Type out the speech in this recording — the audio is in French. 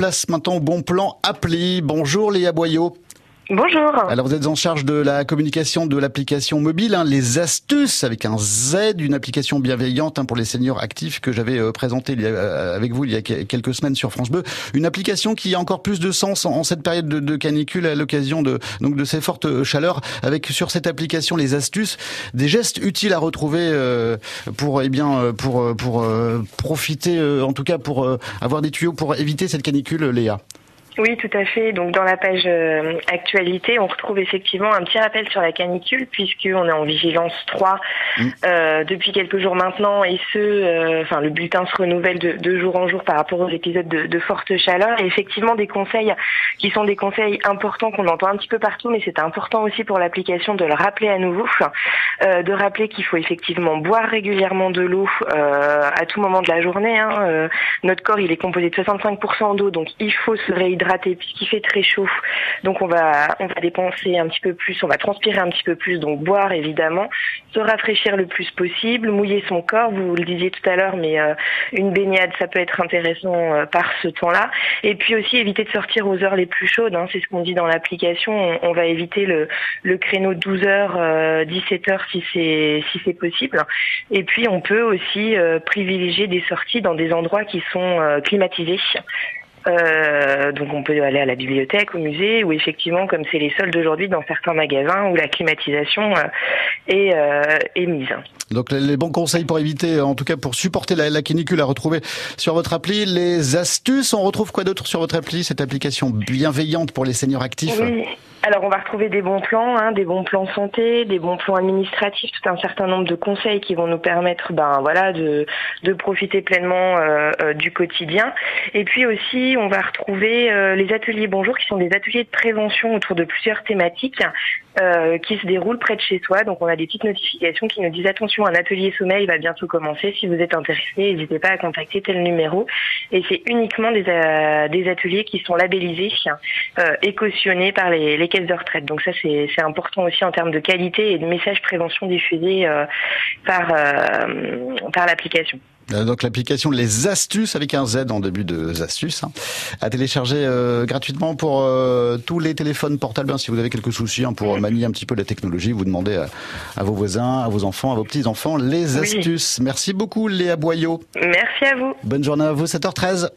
place maintenant au bon plan appli. Bonjour Léa Boyot. Bonjour. Alors vous êtes en charge de la communication de l'application mobile, Les Astuces, avec un Z, une application bienveillante pour les seniors actifs que j'avais présentée avec vous il y a quelques semaines sur France Bleu. Une application qui a encore plus de sens en cette période de canicule à l'occasion de ces fortes chaleurs, avec sur cette application Les Astuces, des gestes utiles à retrouver pour profiter, en tout cas pour avoir des tuyaux pour éviter cette canicule, Léa. Oui, tout à fait. Donc dans la page actualité, on retrouve effectivement un petit rappel sur la canicule puisqu'on est en vigilance 3 depuis quelques jours maintenant, et le bulletin se renouvelle de jour en jour par rapport aux épisodes de forte chaleur. Et effectivement des conseils qui sont des conseils importants qu'on entend un petit peu partout, mais c'est important aussi pour l'application de le rappeler à nouveau, de rappeler qu'il faut effectivement boire régulièrement de l'eau à tout moment de la journée. Notre corps il est composé de 65% d'eau, donc il faut se réhydrater puisqu'il fait très chaud, donc on va dépenser un petit peu plus, on va transpirer un petit peu plus, donc boire évidemment, se rafraîchir le plus possible, mouiller son corps, vous le disiez tout à l'heure, mais une baignade ça peut être intéressant par ce temps-là, et puis aussi éviter de sortir aux heures les plus chaudes, c'est ce qu'on dit dans l'application, on va éviter le créneau 12h, 17h si c'est possible, et puis on peut aussi privilégier des sorties dans des endroits qui sont climatisés. Donc on peut aller à la bibliothèque, au musée, ou effectivement comme c'est les soldes aujourd'hui dans certains magasins où la climatisation est mise. Donc les bons conseils pour éviter, en tout cas pour supporter la canicule, à retrouver sur votre appli Les Astuces. On retrouve quoi d'autre sur votre appli, cette application bienveillante pour les seniors actifs? Oui. Alors on va retrouver des bons plans, des bons plans santé, des bons plans administratifs, tout un certain nombre de conseils qui vont nous permettre de profiter pleinement du quotidien. Et puis aussi on va retrouver les ateliers Bonjour, qui sont des ateliers de prévention autour de plusieurs thématiques qui se déroulent près de chez soi. Donc on a des petites notifications qui nous disent attention, un atelier sommeil va bientôt commencer, si vous êtes intéressé n'hésitez pas à contacter tel numéro. Et c'est uniquement des ateliers qui sont labellisés et cautionnés par les caisses de retraite. Donc ça c'est important aussi en termes de qualité et de messages prévention diffusés par l'application. Donc l'application Les Astuces, avec un Z en début de astuces, à télécharger gratuitement pour tous les téléphones portables. Si vous avez quelques soucis pour manier un petit peu la technologie, vous demandez à vos voisins, à vos enfants, à vos petits-enfants Les Astuces. Merci beaucoup Léa Boyot. Merci à vous. Bonne journée à vous, 7h13.